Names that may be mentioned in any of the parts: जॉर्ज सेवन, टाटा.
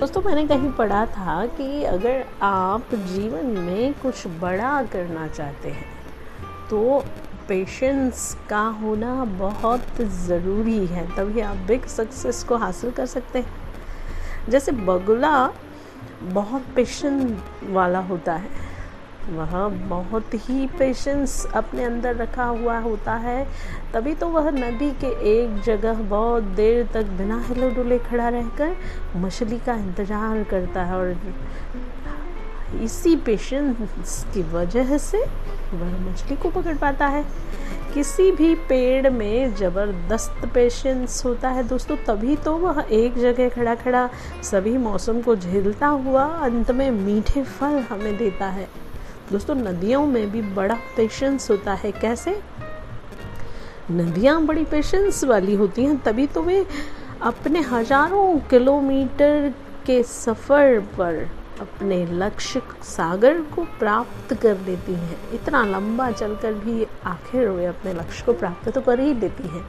दोस्तों, मैंने कहीं पढ़ा था कि अगर आप जीवन में कुछ बड़ा करना चाहते हैं तो पेशेंस का होना बहुत ज़रूरी है, तभी आप बिग सक्सेस को हासिल कर सकते हैं। जैसे बगुला बहुत पेशेंस वाला होता है, वह बहुत ही पेशेंस अपने अंदर रखा हुआ होता है, तभी तो वह नदी के एक जगह बहुत देर तक बिना हिले डुले खड़ा रहकर मछली का इंतज़ार करता है, और इसी पेशेंस की वजह से वह मछली को पकड़ पाता है। किसी भी पेड़ में ज़बरदस्त पेशेंस होता है दोस्तों, तभी तो वह एक जगह खड़ा खड़ा सभी मौसम को झेलता हुआ अंत में मीठे फल हमें देता है। दोस्तों, नदियों में भी बड़ा पेशेंस होता है। कैसे? नदियाँ बड़ी पेशेंस वाली होती हैं, तभी तो वे अपने हजारों किलोमीटर के सफ़र पर अपने लक्ष्य सागर को प्राप्त कर लेती हैं। इतना लंबा चलकर भी आखिर वे अपने लक्ष्य को प्राप्त तो कर ही लेती हैं।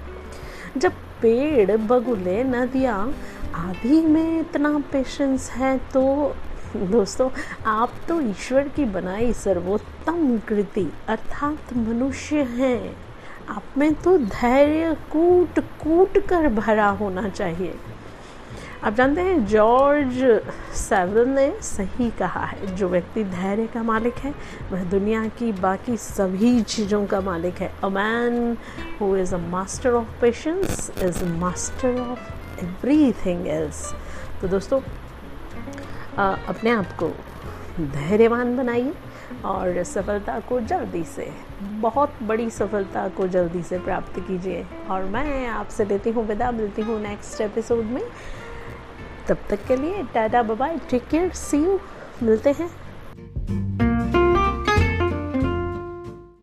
जब पेड़, बगुले, नदियाँ आदि में इतना पेशेंस है तो दोस्तों आप तो ईश्वर की बनाई सर्वोत्तम कृति अर्थात मनुष्य हैं। आप में तो धैर्य कूट कूट कर भरा होना चाहिए। आप जानते हैं जॉर्ज सेवन ने सही कहा है, जो व्यक्ति धैर्य का मालिक है वह दुनिया की बाकी सभी चीज़ों का मालिक है। A man who is a master of patience is a master of everything else. तो दोस्तों अपने आप को धैर्यवान बनाइए और सफलता को जल्दी से, बहुत बड़ी सफलता को जल्दी से प्राप्त कीजिए। और मैं आपसे लेती हूँ विदा, मिलती हूँ नेक्स्ट एपिसोड में। तब तक के लिए टाटा, bye bye, take care, see you. मिलते हैं।